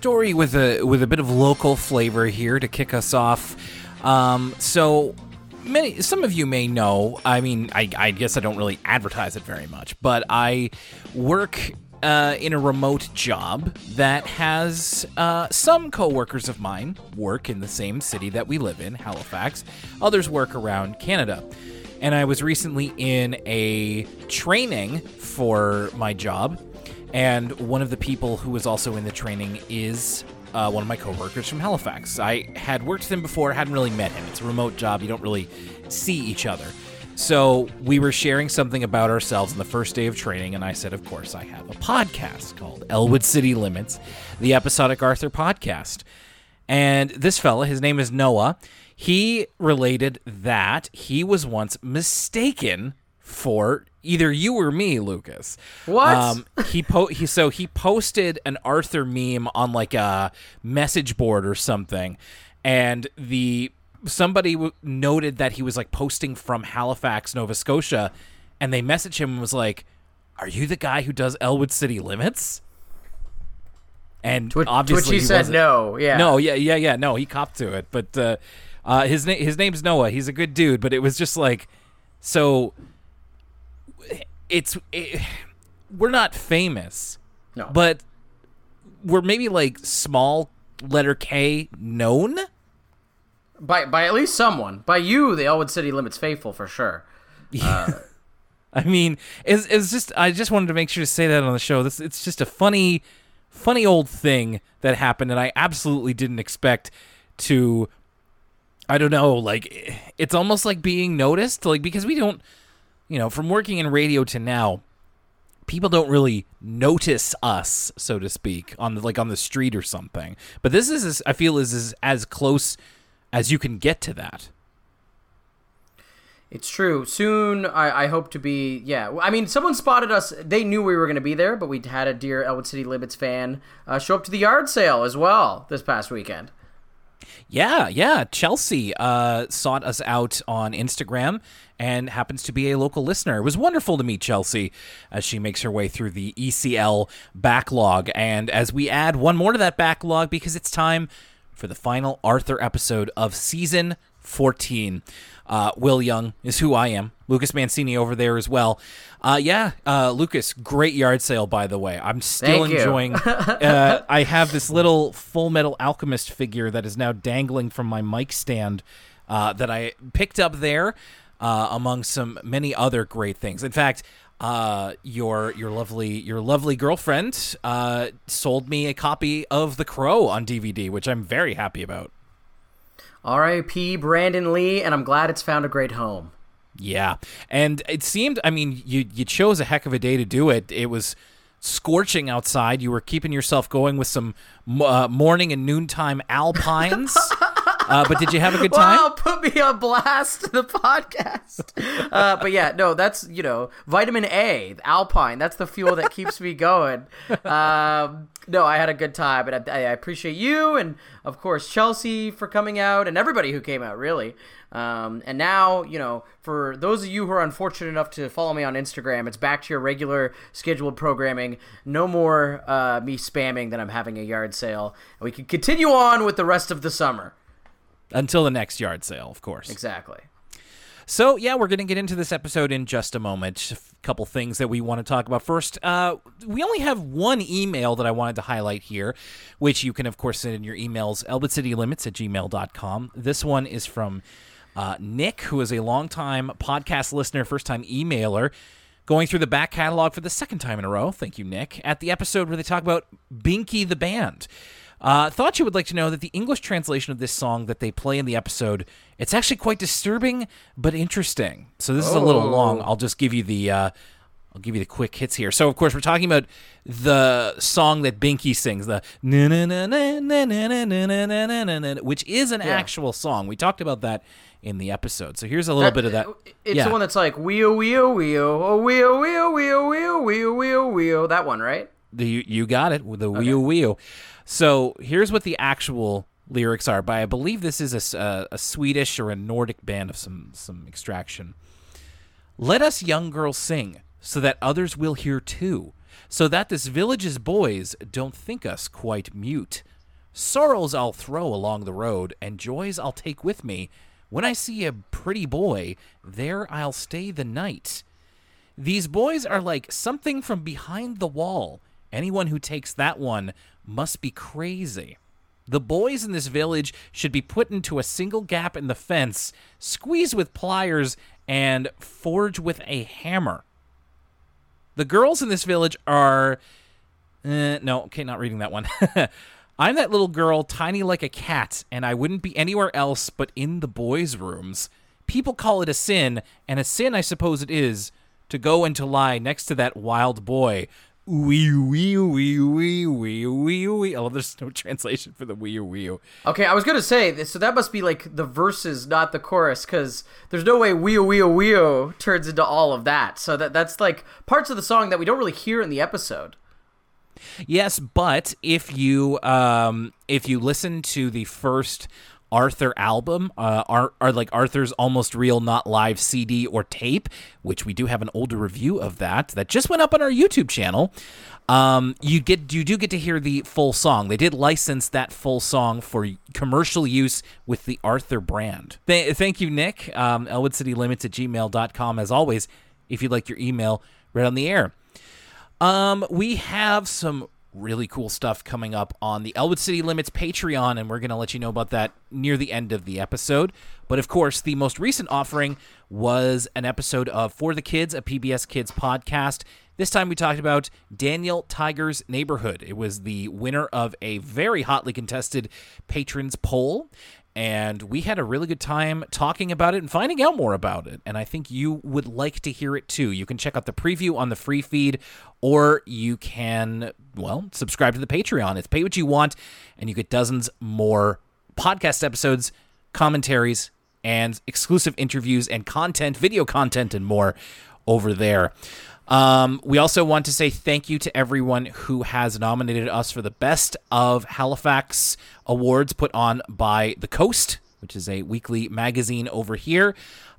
story with a bit of local flavor here to kick us off. Some of you may know, I mean, I guess I don't really advertise it very much, but I work in a remote job that has some co-workers of mine work in the same city that we live in, Halifax. Others work around Canada. And I was recently in a training for my job, and one of the people who was also in the training is one of my coworkers from Halifax. I had worked with him before, hadn't really met him. It's a remote job. You don't really see each other. So we were sharing something about ourselves on the first day of training, and I said, of course, I have a podcast called Elwood City Limits, the episodic Arthur podcast. And this fella, his name is Noah, he related that he was once mistaken for either you or me, Lucas. What? He posted an Arthur meme on like a message board or something, and somebody noted that he was like posting from Halifax, Nova Scotia, and they messaged him and was like, "Are you the guy who does Elwood City Limits?" And obviously, he said no. Yeah, no, yeah. No, he copped to it. But his name's Noah. He's a good dude. But it was just like, so. We're not famous, no, but we're maybe like small letter K known by at least someone, by you, the Elwood City Limits faithful, for sure. I mean, it's just, I just wanted to make sure to say that on the show. It's just a funny old thing that happened, and I absolutely didn't expect to. I don't know, like it's almost like being noticed, like because we don't. You know, from working in radio to now, people don't really notice us, so to speak, on the street or something. But this is, I feel, is as close as you can get to that. It's true. Soon, I hope to be. Yeah, I mean, someone spotted us. They knew we were going to be there, but we had a dear Elwood City Limits fan show up to the yard sale as well this past weekend. Yeah. Chelsea sought us out on Instagram and happens to be a local listener. It was wonderful to meet Chelsea as she makes her way through the ECL backlog. And as we add one more to that backlog, because it's time for the final Arthur episode of season 14. Will Young is who I am. Lucas Mancini over there as well. Lucas, great yard sale, by the way. I'm still enjoying. I have this little Full Metal Alchemist figure that is now dangling from my mic stand that I picked up there, among some many other great things. In fact, your lovely girlfriend sold me a copy of The Crow on DVD, which I'm very happy about. R.I.P. Brandon Lee, and I'm glad it's found a great home. Yeah, and it seemed, I mean, you chose a heck of a day to do it. It was scorching outside. You were keeping yourself going with some morning and noontime alpines. But did you have a good time? Wow, put me on blast, the podcast. But yeah, no, that's, you know, vitamin A, alpine. That's the fuel that keeps me going. No, I had a good time, and I appreciate you, and of course Chelsea for coming out, and everybody who came out, really. And now, you know, for those of you who are unfortunate enough to follow me on Instagram, it's back to your regular scheduled programming. No more me spamming that I'm having a yard sale. And we can continue on with the rest of the summer. Until the next yard sale, of course. Exactly. So, yeah, we're going to get into this episode in just a moment. A couple things that we want to talk about. First, we only have one email that I wanted to highlight here, which you can, of course, send in your emails, elwoodcitylimits@gmail.com. This one is from Nick, who is a longtime podcast listener, first-time emailer, going through the back catalog for the second time in a row. Thank you, Nick. At the episode where they talk about Binky the Band. Thought you would like to know that the English translation of this song that they play in the episode, it's actually quite disturbing but interesting. So this is a little long. I'll just give you the quick hits here. So of course we're talking about the song that Binky sings, the na na na na na na na na na, which is an actual song. We talked about that in the episode. So here's a little bit of that. It's the one that's like wheel wheel wheel wheel wheel wheel wheel wheel wheel wheel. That one, right? You got it. The wheel wheel. So here's what the actual lyrics are. But I believe this is a Swedish or a Nordic band of some extraction. Let us young girls sing, so that others will hear too, so that this village's boys don't think us quite mute. Sorrows I'll throw along the road, and joys I'll take with me. When I see a pretty boy, there I'll stay the night. These boys are like something from behind the wall. Anyone who takes that one must be crazy. The boys in this village should be put into a single gap in the fence, squeeze with pliers, and forge with a hammer. The girls in this village are... not reading that one. I'm that little girl, tiny like a cat, and I wouldn't be anywhere else but in the boys' rooms. People call it a sin, and a sin I suppose it is, to go and to lie next to that wild boy. Wee wee wee wee wee wee wee. Oh, there's no translation for the wee wee. Okay, I was gonna say this, so that must be like the verses, not the chorus, because there's no way wee wee wee turns into all of that. So that's like parts of the song that we don't really hear in the episode. Yes, but if you listen to the first Arthur album, Arthur's Almost Real Not Live CD or tape, which we do have an older review of that just went up on our YouTube channel. You do get to hear the full song. They did license that full song for commercial use with the Arthur brand. Thank you, Nick. ElwoodCityLimits@gmail.com as always. If you'd like your email read on the air. We have some really cool stuff coming up on the Elwood City Limits Patreon, and we're going to let you know about that near the end of the episode. But, of course, the most recent offering was an episode of For the Kids, a PBS Kids podcast. This time we talked about Daniel Tiger's Neighborhood. It was the winner of a very hotly contested patrons poll, and we had a really good time talking about it and finding out more about it. And I think you would like to hear it, too. You can check out the preview on the free feed, or you can, subscribe to the Patreon. It's pay what you want, and you get dozens more podcast episodes, commentaries, and exclusive interviews and content, video content, and more over there. We also want to say thank you to everyone who has nominated us for the Best of Halifax Awards put on by The Coast, which is a weekly magazine over here.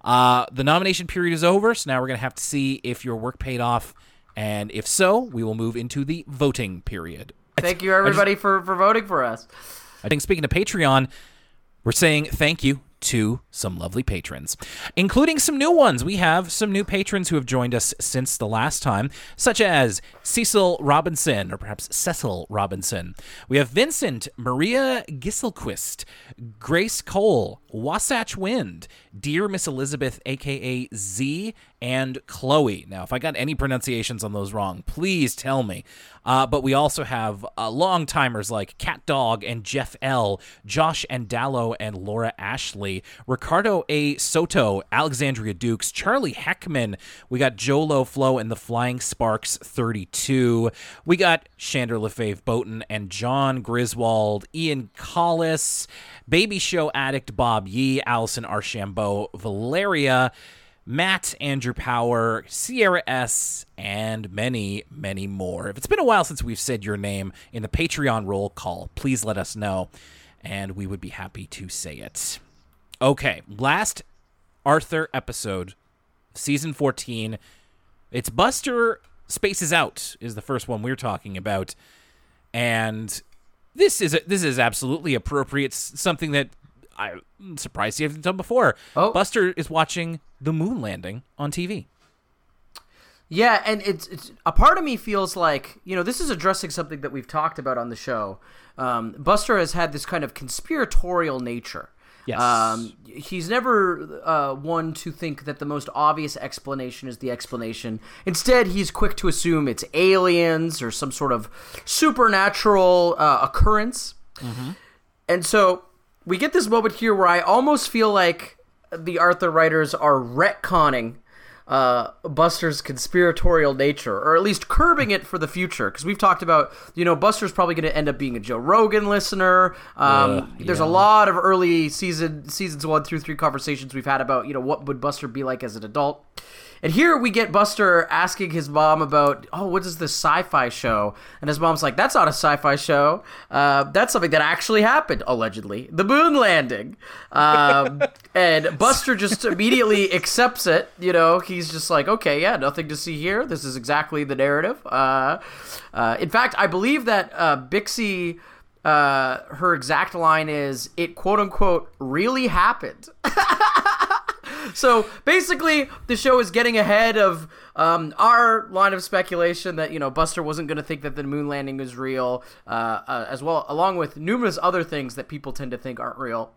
The nomination period is over, so now we're going to have to see if your work paid off, and if so, we will move into the voting period. Thank you, everybody, for voting for us. I think speaking of Patreon, we're saying thank you to some lovely patrons, including some new ones. We have some new patrons who have joined us since the last time, such as Cecil Robinson, or perhaps Cecil Robinson. We have Vincent, Maria Gisselquist, Grace Cole, Wasatch Wind, Dear Miss Elizabeth, a.k.a. Z, and Chloe. Now, if I got any pronunciations on those wrong, please tell me. But we also have long-timers like Cat Dog and Jeff L., Josh and Dallow and Laura Ashley, Ricardo A. Soto, Alexandria Dukes, Charlie Heckman. We got Jolo Flo and the Flying Sparks 32. We got Shander Lefebvre Boten and John Griswold, Ian Collis, Baby Show Addict Bob Yee, Allison Archambault, Valeria, Matt, Andrew Power, Sierra S., and many, many more. If it's been a while since we've said your name in the Patreon roll call, please let us know, and we would be happy to say it. Okay, last Arthur episode, season 14. It's Buster Spaces Out is the first one we're talking about, and this is absolutely appropriate, something that I'm surprised you haven't done before. Oh. Buster is watching the moon landing on TV. Yeah, and it's a part of me feels like, this is addressing something that we've talked about on the show. Buster has had this kind of conspiratorial nature. Yes. He's never one to think that the most obvious explanation is the explanation. Instead, he's quick to assume it's aliens or some sort of supernatural occurrence. Mm-hmm. And so we get this moment here where I almost feel like the Arthur writers are retconning Buster's conspiratorial nature, or at least curbing it for the future, because we've talked about, Buster's probably going to end up being a Joe Rogan listener. There's a lot of early seasons 1 through 3 conversations we've had about, what would Buster be like as an adult. And here we get Buster asking his mom about, what is this sci-fi show? And his mom's like, that's not a sci-fi show. That's something that actually happened, allegedly. The moon landing. And Buster just immediately accepts it. He's just like, okay, yeah, nothing to see here. This is exactly the narrative. In fact, I believe that Bixie... her exact line is, it quote unquote really happened. So basically the show is getting ahead of our line of speculation that, you know, Buster wasn't going to think that the moon landing was real, as well, along with numerous other things that people tend to think aren't real.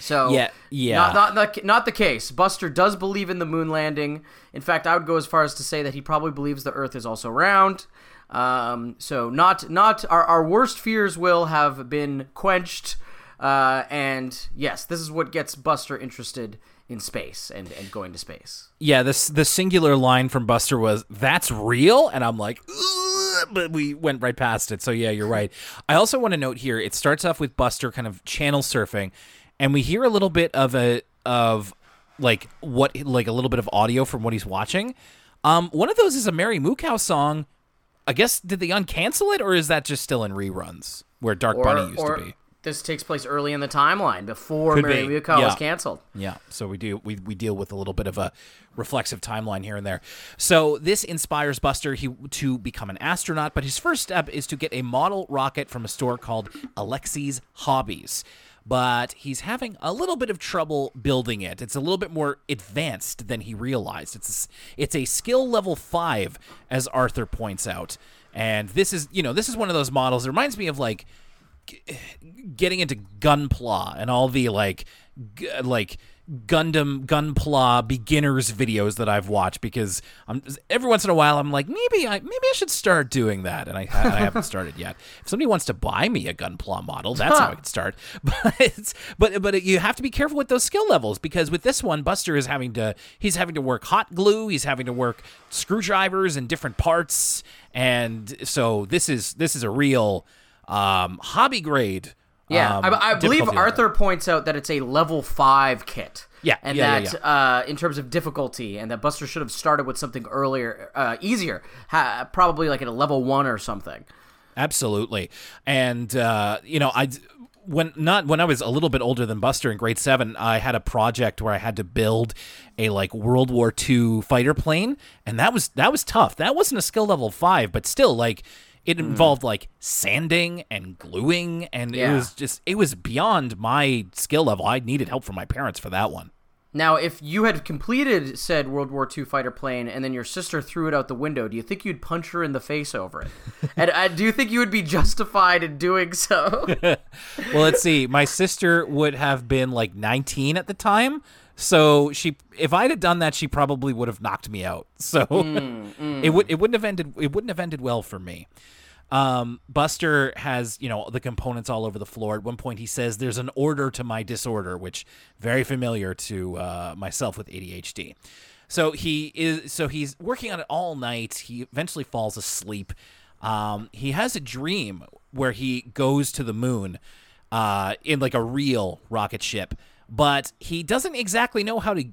So yeah. Not the case. Buster does believe in the moon landing. In fact, I would go as far as to say that he probably believes the Earth is also round. So not our worst fears will have been quenched. And yes, this is what gets Buster interested in space and going to space. Yeah, the singular line from Buster was, "That's real," and I'm like, ugh, but we went right past it. So yeah, you're right. I also want to note here, it starts off with Buster kind of channel surfing, and we hear a little bit of a little bit of audio from what he's watching. One of those is a Mary Moo Cow song. I guess, did they uncancel it, or is that just still in reruns where Dark Bunny used to be? This takes place early in the timeline before Mary Moo Cow was canceled. Yeah, so we deal with a little bit of a reflexive timeline here and there. So this inspires Buster to become an astronaut, but his first step is to get a model rocket from a store called Alexi's Hobbies. But he's having a little bit of trouble building it. It's a little bit more advanced than he realized. It's a skill level 5, as Arthur points out. And this is one of those models. It reminds me of like getting into Gunpla and all the like Gunpla beginners videos that I've watched, because every once in a while I'm like, maybe I should start doing that, and I haven't started yet. If somebody wants to buy me a Gunpla model, that's how I could start. But but you have to be careful with those skill levels, because with this one, Buster is having to work hot glue, he's having to work screwdrivers and different parts, and so this is a real hobby grade. Yeah, I believe Arthur points out that it's a level 5 kit. Yeah, and in terms of difficulty, and that Buster should have started with something earlier, easier, probably like at a level 1 or something. Absolutely, and when I was a little bit older than Buster in grade 7, I had a project where I had to build a like World War II fighter plane, and that was tough. That wasn't a skill level 5, but still like. It involved like sanding and gluing, and it was beyond my skill level. I needed help from my parents for that one. Now, if you had completed said World War II fighter plane and then your sister threw it out the window, do you think you'd punch her in the face over it? And do you think you would be justified in doing so? Well, let's see. My sister would have been like 19 at the time. So if I had done that, she probably would have knocked me out. So it wouldn't have ended well for me. Buster has, the components all over the floor. At one point he says, "There's an order to my disorder," which very familiar to myself with ADHD. So he's working on it all night. He eventually falls asleep. He has a dream where he goes to the moon in like a real rocket ship. But he doesn't exactly know how to,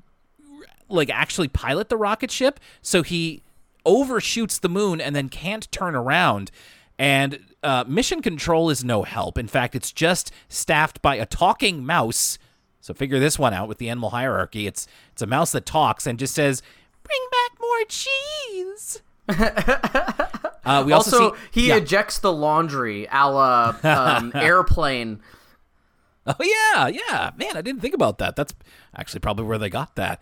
like, actually pilot the rocket ship, so he overshoots the moon and then can't turn around. And mission control is no help. In fact, it's just staffed by a talking mouse. So figure this one out with the animal hierarchy. It's a mouse that talks and just says, "Bring back more cheese." We also see, he ejects the laundry, a la Airplane. Oh, yeah. Man, I didn't think about that. That's actually probably where they got that.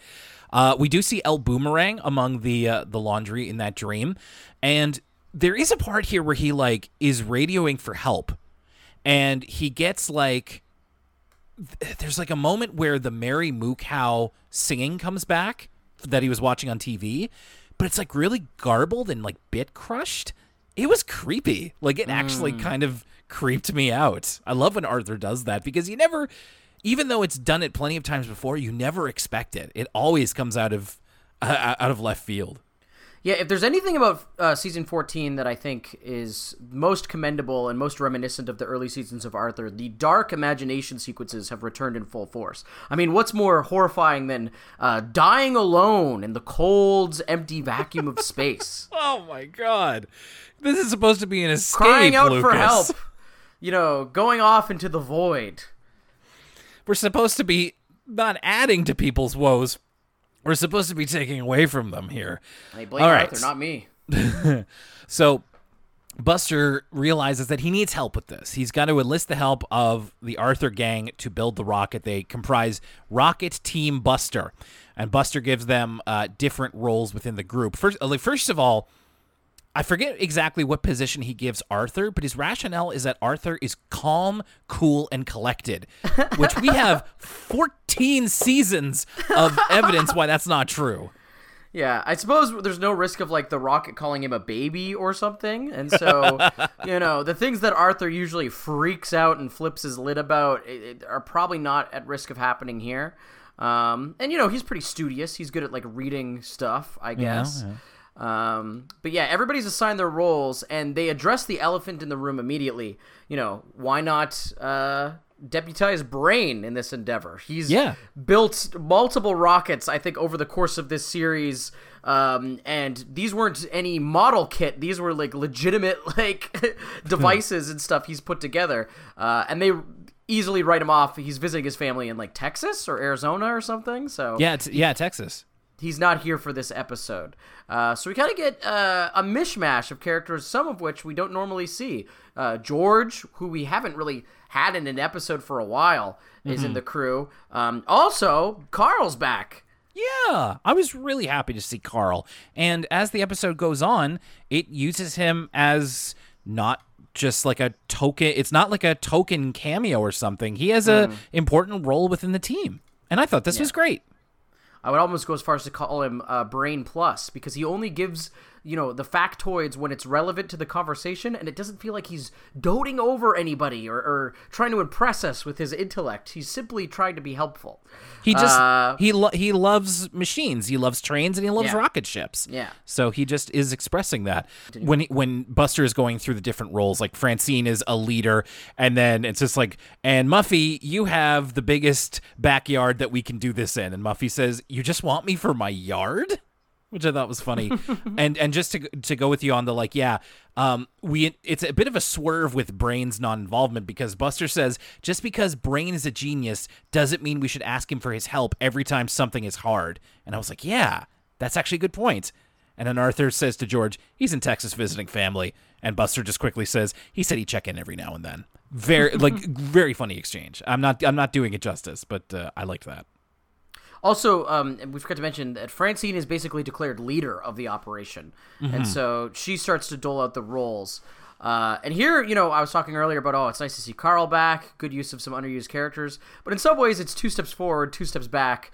We do see El Boomerang among the laundry in that dream. And there is a part here where he, like, is radioing for help. And he gets, like, there's, like, a moment where the Mary Moo Cow singing comes back that he was watching on TV. But it's, like, really garbled and, like, bit crushed. It was creepy. Like, it actually kind of creeped me out. I love when Arthur does that, because you never, even though it's done it plenty of times before, you never expect it. It always comes out of left field. Yeah, if there's anything about season 14 that I think is most commendable and most reminiscent of the early seasons of Arthur, the dark imagination sequences have returned in full force. I mean, what's more horrifying than dying alone in the cold, empty vacuum of space? Oh my God. This is supposed to be an escape, crying out Lucas. For help. Going off into the void. We're supposed to be not adding to people's woes, we're supposed to be taking away from them here. I blame Arthur, not me. So Buster realizes that he needs help with this. He's got to enlist the help of the Arthur gang to build the rocket. They comprise Rocket Team Buster, and Buster gives them different roles within the group. First of all, I forget exactly what position he gives Arthur, but his rationale is that Arthur is calm, cool, and collected, which we have 14 seasons of evidence why that's not true. Yeah, I suppose there's no risk of, like, the rocket calling him a baby or something. And so, you know, the things that Arthur usually freaks out and flips his lid about are probably not at risk of happening here. And, you know, he's pretty studious. He's good at, like, reading stuff, I guess. Yeah, yeah. But yeah, everybody's assigned their roles, and they address the elephant in the room immediately. You know, why not deputize Brain in this endeavor? He's built multiple rockets, I think, over the course of this series. And these weren't any model kit. These were, like, legitimate, like, devices and stuff he's put together. And they easily write him off. He's visiting his family in, like, Texas or Arizona or something. So yeah, Texas. He's not here for this episode. So we kind of get a mishmash of characters, some of which we don't normally see. George, who we haven't really had in an episode for a while, is in the crew. Also, Carl's back. Yeah, I was really happy to see Carl. And as the episode goes on, it uses him as not just like a token. It's not like a token cameo or something. He has a important role within the team. And I thought this was great. I would almost go as far as to call him Brain Plus, because he only gives, you know, the factoids when it's relevant to the conversation, and it doesn't feel like he's doting over anybody or trying to impress us with his intellect. He's simply trying to be helpful. He just he loves machines, he loves trains, and he loves rocket ships. Yeah. So he just is expressing that. When Buster is going through the different roles, like Francine is a leader, and then it's just like, and Muffy, you have the biggest backyard that we can do this in, and Muffy says, "You just want me for my yard?" Which I thought was funny. and just to go with you on the, like, it's a bit of a swerve with Brain's non-involvement, because Buster says, just because Brain is a genius doesn't mean we should ask him for his help every time something is hard. And I was like, yeah, that's actually a good point. And then Arthur says to George, he's in Texas visiting family. And Buster just quickly says, he said he'd check in every now and then. Very funny exchange. I'm not doing it justice, but I liked that. Also, we forgot to mention that Francine is basically declared leader of the operation, and so she starts to dole out the roles. And here, you know, I was talking earlier about, it's nice to see Carl back, good use of some underused characters, but in some ways it's two steps forward, two steps back,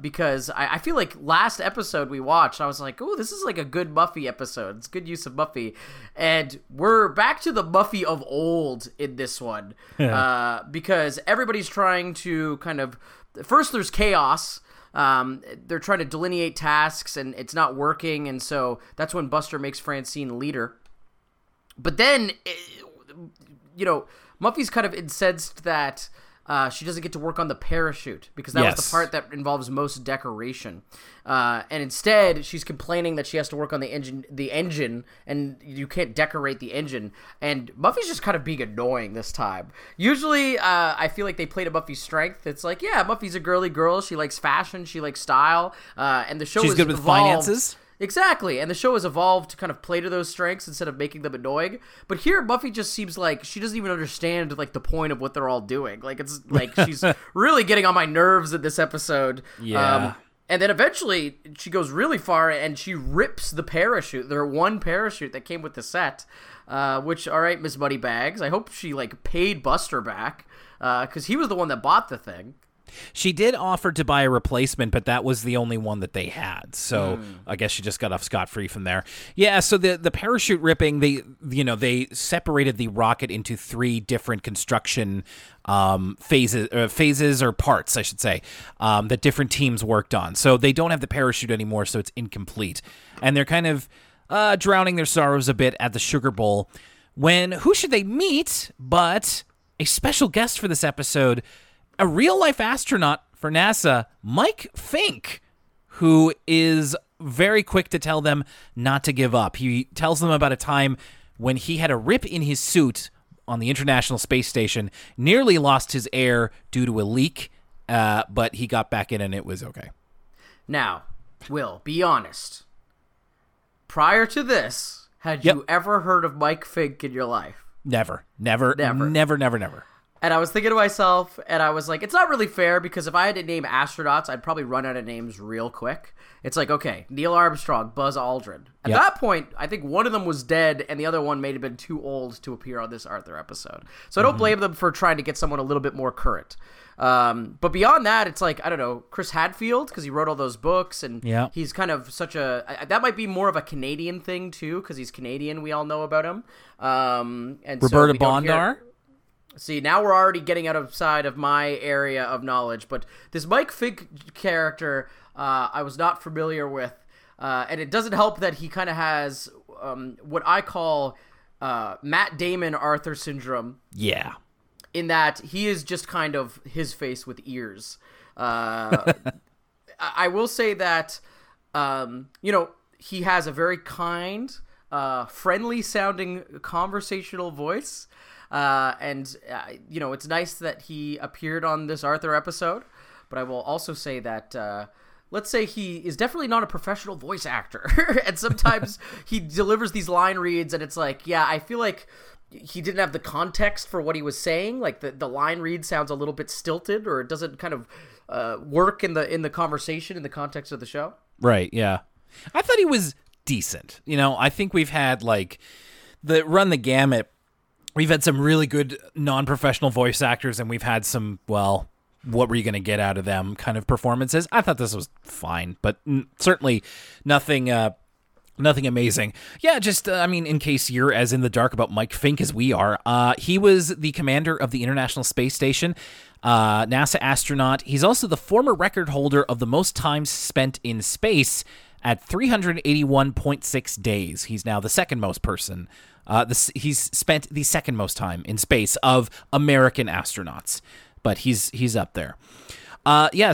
because I feel like last episode we watched, I was like, oh, this is like a good Muffy episode. It's good use of Muffy. And we're back to the Muffy of old in this one, because everybody's trying to kind of... First, there's chaos. They're trying to delineate tasks, and it's not working, and so that's when Buster makes Francine leader. But then, you know, Muffy's kind of incensed that she doesn't get to work on the parachute, because that was the part that involves most decoration. And instead, she's complaining that she has to work on the engine, and you can't decorate the engine. And Muffy's just kind of being annoying this time. Usually, I feel like they play to Muffy's strength. It's like, yeah, Muffy's a girly girl. She likes fashion. She likes style. And the show is good with finances. Exactly, and the show has evolved to kind of play to those strengths instead of making them annoying. But here, Muffy just seems like she doesn't even understand, like, the point of what they're all doing. Like, it's like she's really getting on my nerves in this episode. Yeah. And then eventually she goes really far and she rips the parachute, their one parachute that came with the set, which, all right, Miss Muddybags, I hope she, like, paid Buster back, because he was the one that bought the thing. She did offer to buy a replacement, but that was the only one that they had. So I guess she just got off scot-free from there. Yeah, so the parachute ripping, they separated the rocket into three different construction phases or parts, I should say, that different teams worked on. So they don't have the parachute anymore, so it's incomplete. And they're kind of drowning their sorrows a bit at the Sugar Bowl when who should they meet but a special guest for this episode, a real-life astronaut for NASA, Mike Fincke, who is very quick to tell them not to give up. He tells them about a time when he had a rip in his suit on the International Space Station, nearly lost his air due to a leak, but he got back in and it was okay. Now, Will, be honest. Prior to this, Had you ever heard of Mike Fincke in your life? Never. And I was thinking to myself, and I was like, it's not really fair, because if I had to name astronauts, I'd probably run out of names real quick. It's like, okay, Neil Armstrong, Buzz Aldrin. At that point, I think one of them was dead, and the other one may have been too old to appear on this Arthur episode. So I don't blame them for trying to get someone a little bit more current. But beyond that, it's like, I don't know, Chris Hadfield, because he wrote all those books, and he's kind of such a – that might be more of a Canadian thing, too, because he's Canadian. We all know about him. And Roberta Bondar. See, now we're already getting outside of my area of knowledge, but this Mike Fincke character I was not familiar with, and it doesn't help that he kind of has what I call Matt Damon Arthur syndrome. Yeah. In that he is just kind of his face with ears. I will say that, you know, he has a very kind, friendly-sounding conversational voice. And, you know, it's nice that he appeared on this Arthur episode, but I will also say that, let's say he is definitely not a professional voice actor, and sometimes he delivers these line reads, and it's like, yeah, I feel like he didn't have the context for what he was saying. Like the line read sounds a little bit stilted, or it doesn't kind of work in the conversation, in the context of the show. Right, yeah. I thought he was decent. You know, I think we've had, like, the run the gamut. We've had some really good non-professional voice actors, and we've had some, well, what were you going to get out of them kind of performances. I thought this was fine, but certainly nothing amazing. Yeah, just, I mean, in case you're as in the dark about Mike Fincke as we are, he was the commander of the International Space Station, NASA astronaut. He's also the former record holder of the most time spent in space at 381.6 days. He's now the second most person. He's spent the second most time in space of American astronauts, but he's up there.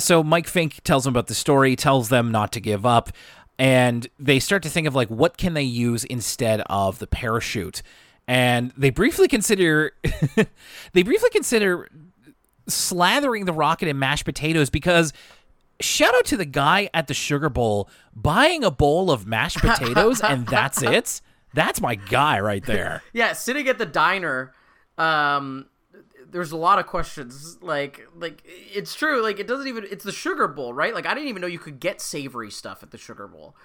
So Mike Fincke tells them about the story, tells them not to give up, and they start to think of, like, what can they use instead of the parachute? And they briefly consider slathering the rocket in mashed potatoes, because shout out to the guy at the Sugar Bowl buying a bowl of mashed potatoes and that's it. That's my guy right there. Yeah, sitting at the diner, there's a lot of questions. Like it's true. Like, it doesn't even. It's the Sugar Bowl, right? Like, I didn't even know you could get savory stuff at the Sugar Bowl.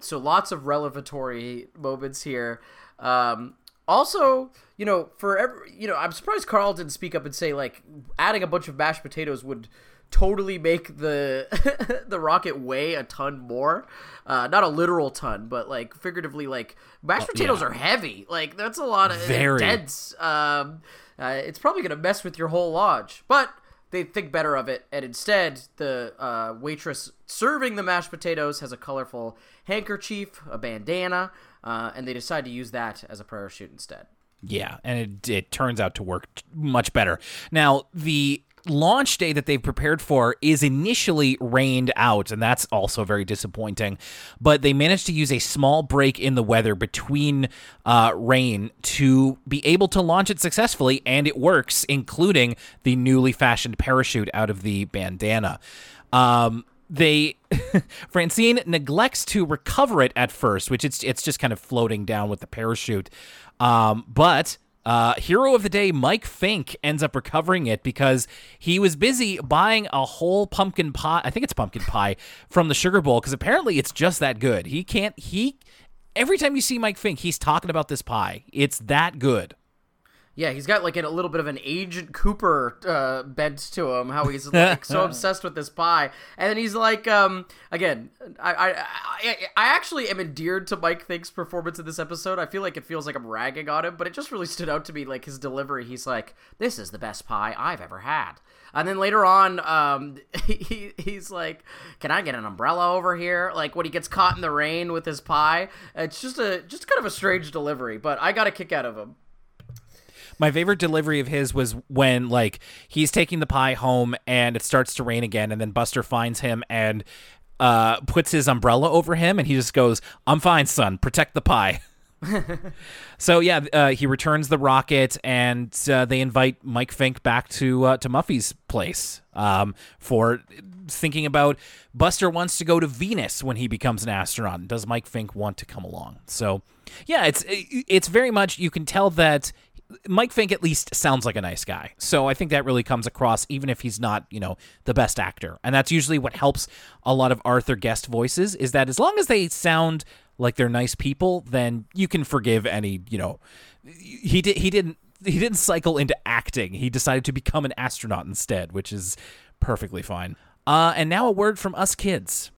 So lots of revelatory moments here. Also, you know, I'm surprised Carl didn't speak up and say, like, adding a bunch of mashed potatoes would totally make the the rocket weigh a ton more, not a literal ton, but, like, figuratively, like, mashed potatoes are heavy. Like, that's a lot of dense. It's probably gonna mess with your whole lodge, but they think better of it, and instead the waitress serving the mashed potatoes has a colorful handkerchief, a bandana, and they decide to use that as a parachute instead. Yeah, and it turns out to work much better. Now, the launch day that they've prepared for is initially rained out, and that's also very disappointing, but they managed to use a small break in the weather between rain to be able to launch it successfully, and it works, including the newly fashioned parachute out of the bandana. Francine neglects to recover it at first, which it's just kind of floating down with the parachute, but hero of the day, Mike Fincke, ends up recovering it because he was busy buying a whole pumpkin pie. I think it's pumpkin pie from the Sugar Bowl, because apparently it's just that good. Every time you see Mike Fincke, he's talking about this pie. It's that good. Yeah, he's got, like, a little bit of an Agent Cooper bent to him, how he's, like, so obsessed with this pie. And then he's like, again, I actually am endeared to Mike Fincke's performance in this episode. I feel like it feels like I'm ragging on him, but it just really stood out to me, like, his delivery. He's like, this is the best pie I've ever had. And then later on, he's like, can I get an umbrella over here? Like, when he gets caught in the rain with his pie. It's just kind of a strange delivery, but I got a kick out of him. My favorite delivery of his was when, like, he's taking the pie home and it starts to rain again, and then Buster finds him and puts his umbrella over him, and he just goes, I'm fine, son. Protect the pie. So yeah, he returns the rocket, and they invite Mike Fincke back to Muffy's place for thinking about Buster wants to go to Venus when he becomes an astronaut. Does Mike Fincke want to come along? So yeah, it's very much, you can tell that Mike Fincke at least sounds like a nice guy. So I think that really comes across, even if he's not, the best actor. And that's usually what helps a lot of Arthur guest voices, is that as long as they sound like they're nice people, then you can forgive any, he didn't cycle into acting. He decided to become an astronaut instead, which is perfectly fine. And now a word from us kids.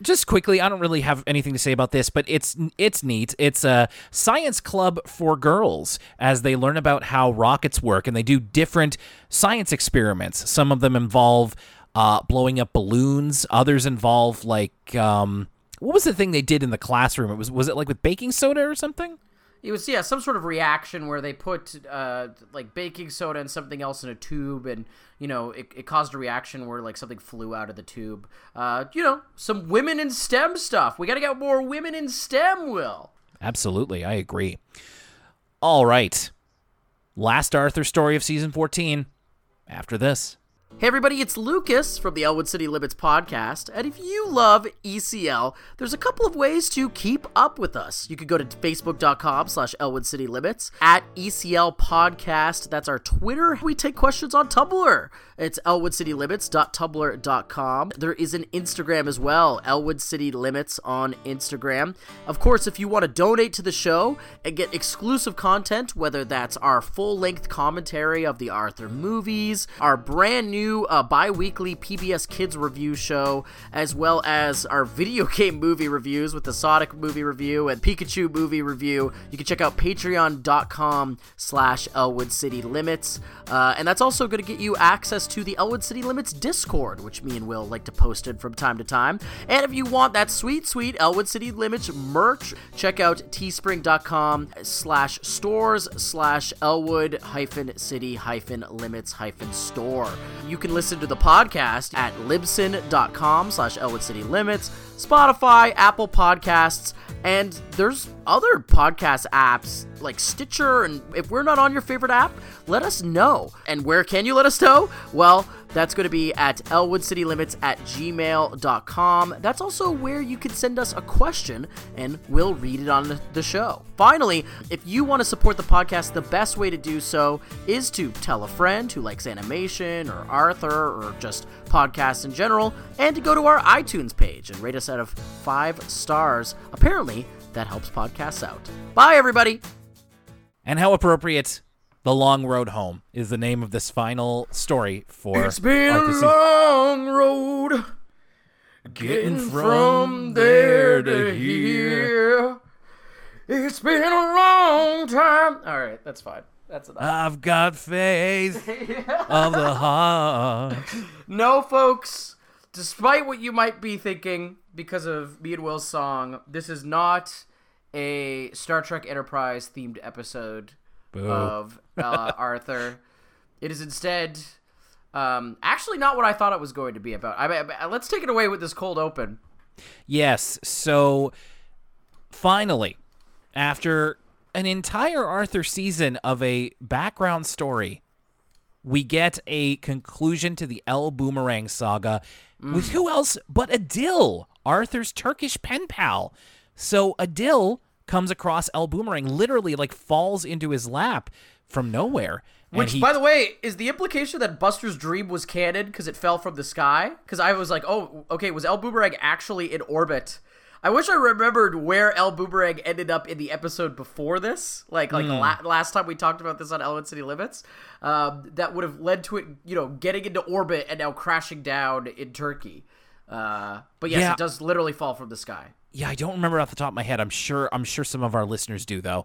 Just quickly, I don't really have anything to say about this, but it's neat. It's a science club for girls as they learn about how rockets work, and they do different science experiments. Some of them involve blowing up balloons. Others involve, what was the thing they did in the classroom? Was it like with baking soda or something? It was, yeah, some sort of reaction where they put, baking soda and something else in a tube, and, it caused a reaction where, something flew out of the tube. Some women in STEM stuff. We got to get more women in STEM, Will. Absolutely. I agree. All right. Last Arthur story of Season 14 after this. Hey everybody, it's Lucas from the Elwood City Limits podcast, and if you love ECL, there's a couple of ways to keep up with us. You could go to facebook.com/ElwoodCityLimits, @ECL Podcast, that's our Twitter. We take questions on Tumblr. It's elwoodcitylimits.tumblr.com. There is an Instagram as well, Elwood City Limits on Instagram. Of course, if you want to donate to the show and get exclusive content, whether that's our full-length commentary of the Arthur movies, our brand new bi-weekly PBS Kids review show, as well as our video game movie reviews with the Sonic movie review and Pikachu movie review. You can check out patreon.com/ElwoodCityLimits. And that's also going to get you access to the Elwood City Limits Discord, which me and Will like to post it from time to time. And if you want that sweet Elwood City Limits merch, check out teespring.com/stores/Elwood-City-Limits-store. You can listen to the podcast at libsyn.com/ElwoodCityLimits, Spotify, Apple Podcasts, and there's other podcast apps like Stitcher, and if we're not on your favorite app, let us know. And where can you let us know? Well, that's going to be at elwoodcitylimits@gmail.com. That's also where you can send us a question, and we'll read it on the show. Finally, if you want to support the podcast, the best way to do so is to tell a friend who likes animation or Arthur or just podcasts in general, and to go to our iTunes page and rate us out of 5 stars. Apparently, that helps podcasts out. Bye, everybody! And how appropriate... The Long Road Home is the name of this final story for It's been Arthur a long road getting from there to here. It's been a long time. All right, that's fine. That's enough. I've got faith of the heart. No, folks, despite what you might be thinking because of me and Will's song, this is not a Star Trek Enterprise themed episode. Boo. Of Arthur. It is instead actually not what I thought it was going to be about. I let's take it away with this cold open. Yes, so finally, after an entire Arthur season of a background story, we get a conclusion to the El Boomerang saga with who else but Adil, Arthur's Turkish pen pal. So Adil comes across El Boomerang, literally falls into his lap from nowhere. Which, by the way, is the implication that Buster's dream was canon because it fell from the sky? Because I was like, oh, okay, was El Boomerang actually in orbit? I wish I remembered where El Boomerang ended up in the episode before this. Last time we talked about this on Elwood City Limits, that would have led to it, getting into orbit and now crashing down in Turkey. But yes, yeah. It does literally fall from the sky. Yeah, I don't remember off the top of my head. I'm sure some of our listeners do, though.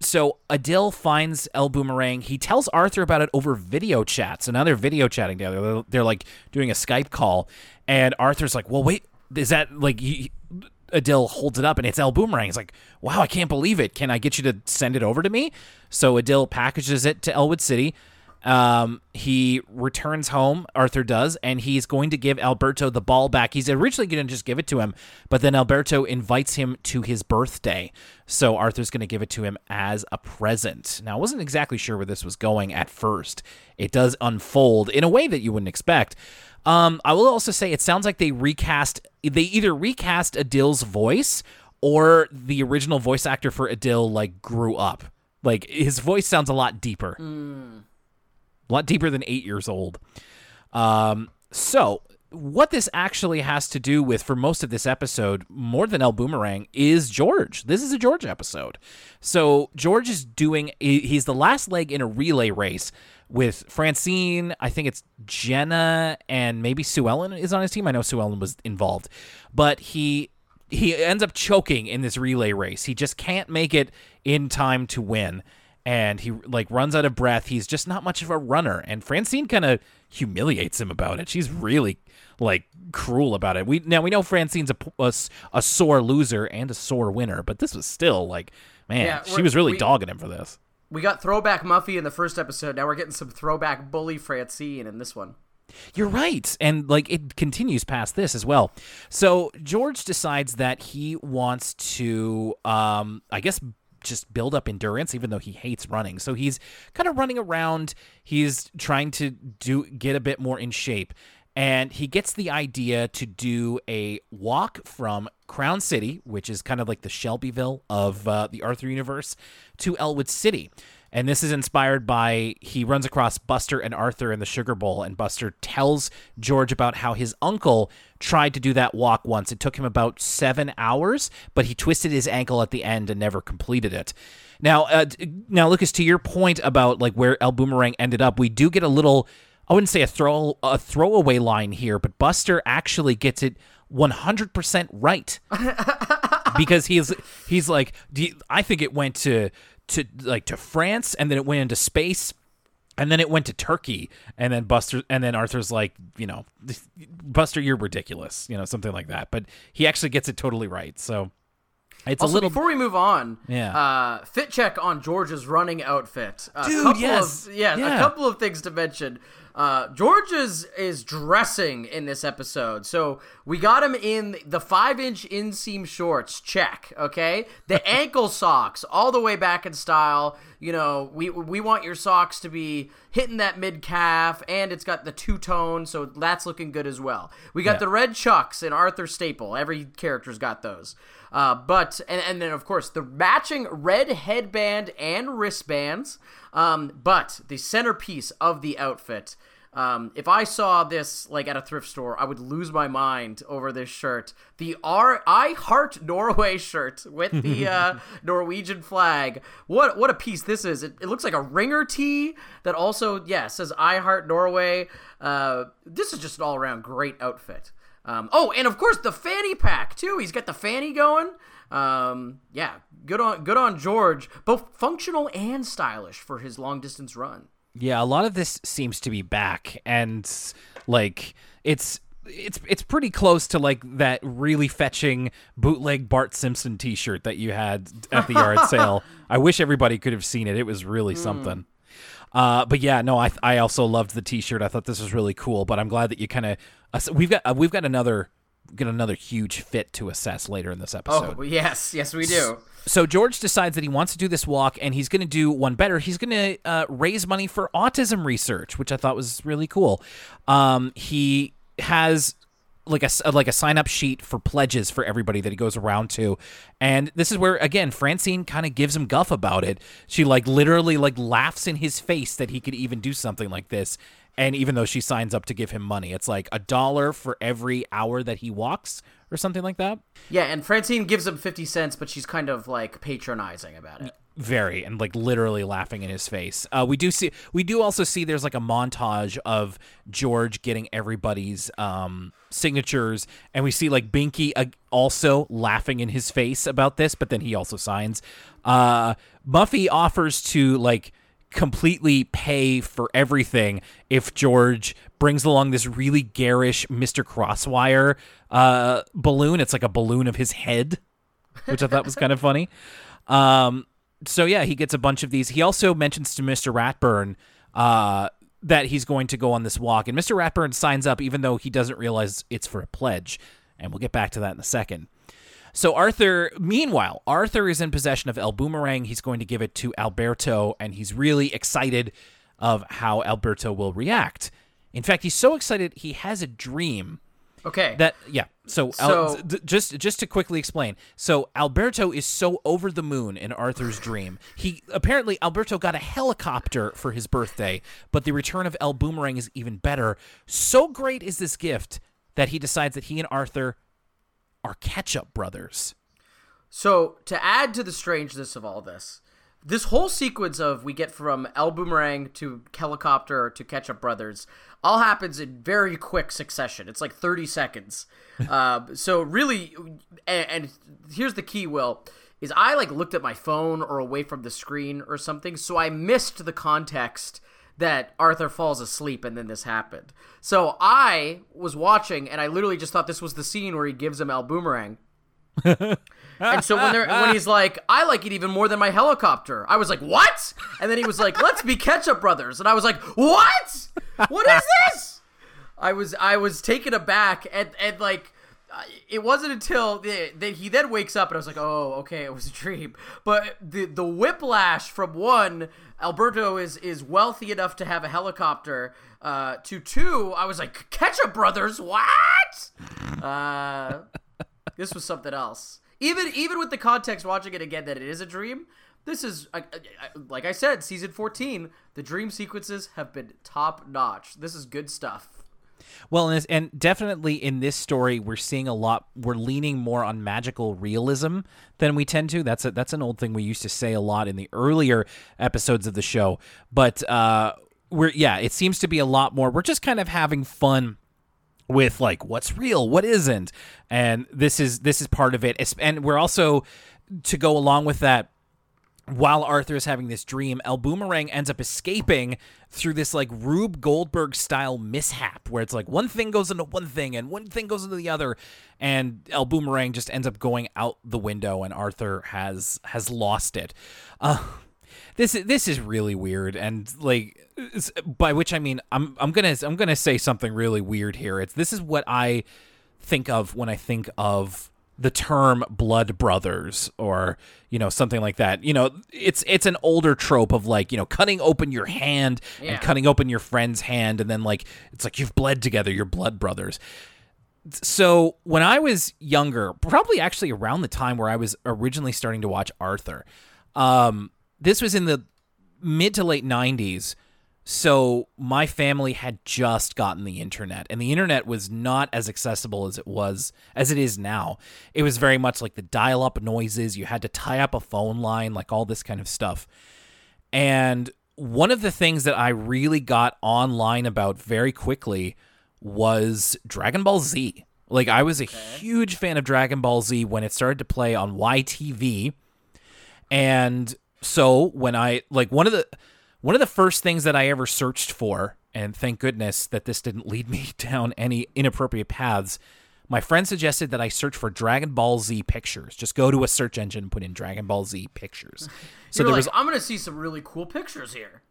So Adil finds El Boomerang. He tells Arthur about it over video chat. So now they're video chatting together. They're doing a Skype call, and Arthur's like, "Well, wait, is that Adil holds it up and it's El Boomerang." He's like, "Wow, I can't believe it. Can I get you to send it over to me?" So Adil packages it to Elwood City. He returns home, Arthur does, and he's going to give Alberto the ball back. He's originally going to just give it to him, but then Alberto invites him to his birthday. So Arthur's going to give it to him as a present. Now, I wasn't exactly sure where this was going at first. It does unfold in a way that you wouldn't expect. I will also say it sounds like they either recast Adil's voice or the original voice actor for Adil, like, grew up. Like, his voice sounds a lot deeper. Mm. A lot deeper than 8 years old. So what this actually has to do with, for most of this episode, more than El Boomerang, is George. This is a George episode. So George is he's the last leg in a relay race with Francine. I think it's Jenna, and maybe Sue Ellen is on his team. I know Sue Ellen was involved, but he ends up choking in this relay race. He just can't make it in time to win. And he, like, runs out of breath. He's just not much of a runner. And Francine kind of humiliates him about it. She's really, like, cruel about it. We know Francine's a sore loser and a sore winner, but this was still, like, man, she was really dogging him for this. We got throwback Muffy in the first episode. Now we're getting some throwback bully Francine in this one. You're right. And, like, it continues past this as well. So George decides that he wants to, I guess, just build up endurance, even though he hates running. So he's kind of running around. He's trying to get a bit more in shape. And he gets the idea to do a walk from Crown City, which is kind of like the Shelbyville of the Arthur universe, to Elwood City. And this is inspired by, he runs across Buster and Arthur in the Sugar Bowl, and Buster tells George about how his uncle tried to do that walk once. It took him about 7 hours, but he twisted his ankle at the end and never completed it. Now, Lucas, to your point about, like, where El Boomerang ended up, we do get a little, I wouldn't say a throwaway line here, but Buster actually gets it 100% right. Because he's like, I think it went to France, and then it went into space, and then it went to Turkey, and then Arthur's like, Buster, you're ridiculous, something like that. But he actually gets it totally right. So it's also, a little. Before we move on, fit check on George's running outfit. A couple of things to mention. George is dressing in this episode. So we got him in the 5-inch inseam shorts, check, okay? The ankle socks, all the way back in style. We want your socks to be hitting that mid-calf, and it's got the two-tone, so that's looking good as well. We got the red chucks in Arthur staple. Every character's got those. But then, of course, the matching red headband and wristbands. But the centerpiece of the outfit, if I saw this, like, at a thrift store, I would lose my mind over this shirt. The I Heart Norway shirt with the Norwegian flag. What a piece this is. It looks like a ringer tee that also, says I Heart Norway. This is just an all-around great outfit. And of course the fanny pack too. He's got the fanny going. Good on George. Both functional and stylish for his long distance run. Yeah, a lot of this seems to be back, and like it's pretty close to like that really fetching bootleg Bart Simpson T-shirt that you had at the yard sale. I wish everybody could have seen it. It was really something. I also loved the T-shirt. I thought this was really cool. But I'm glad that you kind of we've got another huge fit to assess later in this episode. Oh, yes, we do. So George decides that he wants to do this walk, and he's going to do one better. He's going to raise money for autism research, which I thought was really cool. He has like a sign-up sheet for pledges for everybody that he goes around to. And this is where, again, Francine kind of gives him guff about it. She, like, literally, like, laughs in his face that he could even do something like this. And even though she signs up to give him money, it's like $1 for every hour that he walks or something like that. Yeah, and Francine gives him 50 cents, but she's kind of, like, patronizing about it. Very, and, like, literally laughing in his face. We do also see there's, like, a montage of George getting everybody's signatures, and we see, like, Binky also laughing in his face about this, but then he also signs. Muffy offers to, like, completely pay for everything if George brings along this really garish Mr. Crosswire balloon. It's like a balloon of his head, which I thought was kind of funny. So, he gets a bunch of these. He also mentions to Mr. Ratburn that he's going to go on this walk. And Mr. Ratburn signs up, even though he doesn't realize it's for a pledge. And we'll get back to that in a second. So Arthur is in possession of El Boomerang. He's going to give it to Alberto, and he's really excited of how Alberto will react. In fact, he's so excited he has a dream. Okay. So just to quickly explain. So Alberto is so over the moon in Arthur's dream. Alberto got a helicopter for his birthday, but the return of El Boomerang is even better. So great is this gift that he decides that he and Arthur are catch-up brothers. So to add to the strangeness of all this, this whole sequence of we get from El Boomerang to helicopter to Ketchup Brothers all happens in very quick succession. It's like 30 seconds. So really, and here's the key, Will, is I like looked at my phone or away from the screen or something, so I missed the context that Arthur falls asleep and then this happened. So I was watching and I literally just thought this was the scene where he gives him El Boomerang. And so when he's like, I like it even more than my helicopter, I was like, what? And then he was like, let's be Ketchup Brothers. And I was like, what? What is this? I was taken aback. And like, it wasn't until that he then wakes up and I was like, oh, okay, it was a dream. But the whiplash from one, Alberto is wealthy enough to have a helicopter, to two, I was like, Ketchup Brothers, what? This was something else. Even with the context, watching it again, that it is a dream, this is, like I said, season 14, the dream sequences have been top-notch. This is good stuff. Well, and definitely in this story, we're seeing we're leaning more on magical realism than we tend to. That's an old thing we used to say a lot in the earlier episodes of the show. But it seems to be a lot more, we're just kind of having fun with like what's real, what isn't, and this is part of it. And we're also, to go along with that, while Arthur is having this dream, El Boomerang ends up escaping through this like Rube Goldberg style mishap where it's like one thing goes into one thing and one thing goes into the other, and El Boomerang just ends up going out the window and Arthur has lost it. This is really weird, and like, by which I mean I'm gonna say something really weird here. This is what I think of when I think of the term blood brothers, or something like that. It's an older trope of like cutting open your hand and cutting open your friend's hand, and then like it's like you've bled together, you're blood brothers. So when I was younger, probably actually around the time where I was originally starting to watch Arthur, this was in the mid to late 90s, so my family had just gotten the internet, and the internet was not as accessible as it is now. It was very much like the dial-up noises. You had to tie up a phone line, like all this kind of stuff. And one of the things that I really got online about very quickly was Dragon Ball Z. Like, I was a huge fan of Dragon Ball Z when it started to play on YTV, and so when I like one of the first things that I ever searched for, and thank goodness that this didn't lead me down any inappropriate paths, my friend suggested that I search for Dragon Ball Z pictures. Just go to a search engine and put in Dragon Ball Z pictures. So I'm going to see some really cool pictures here.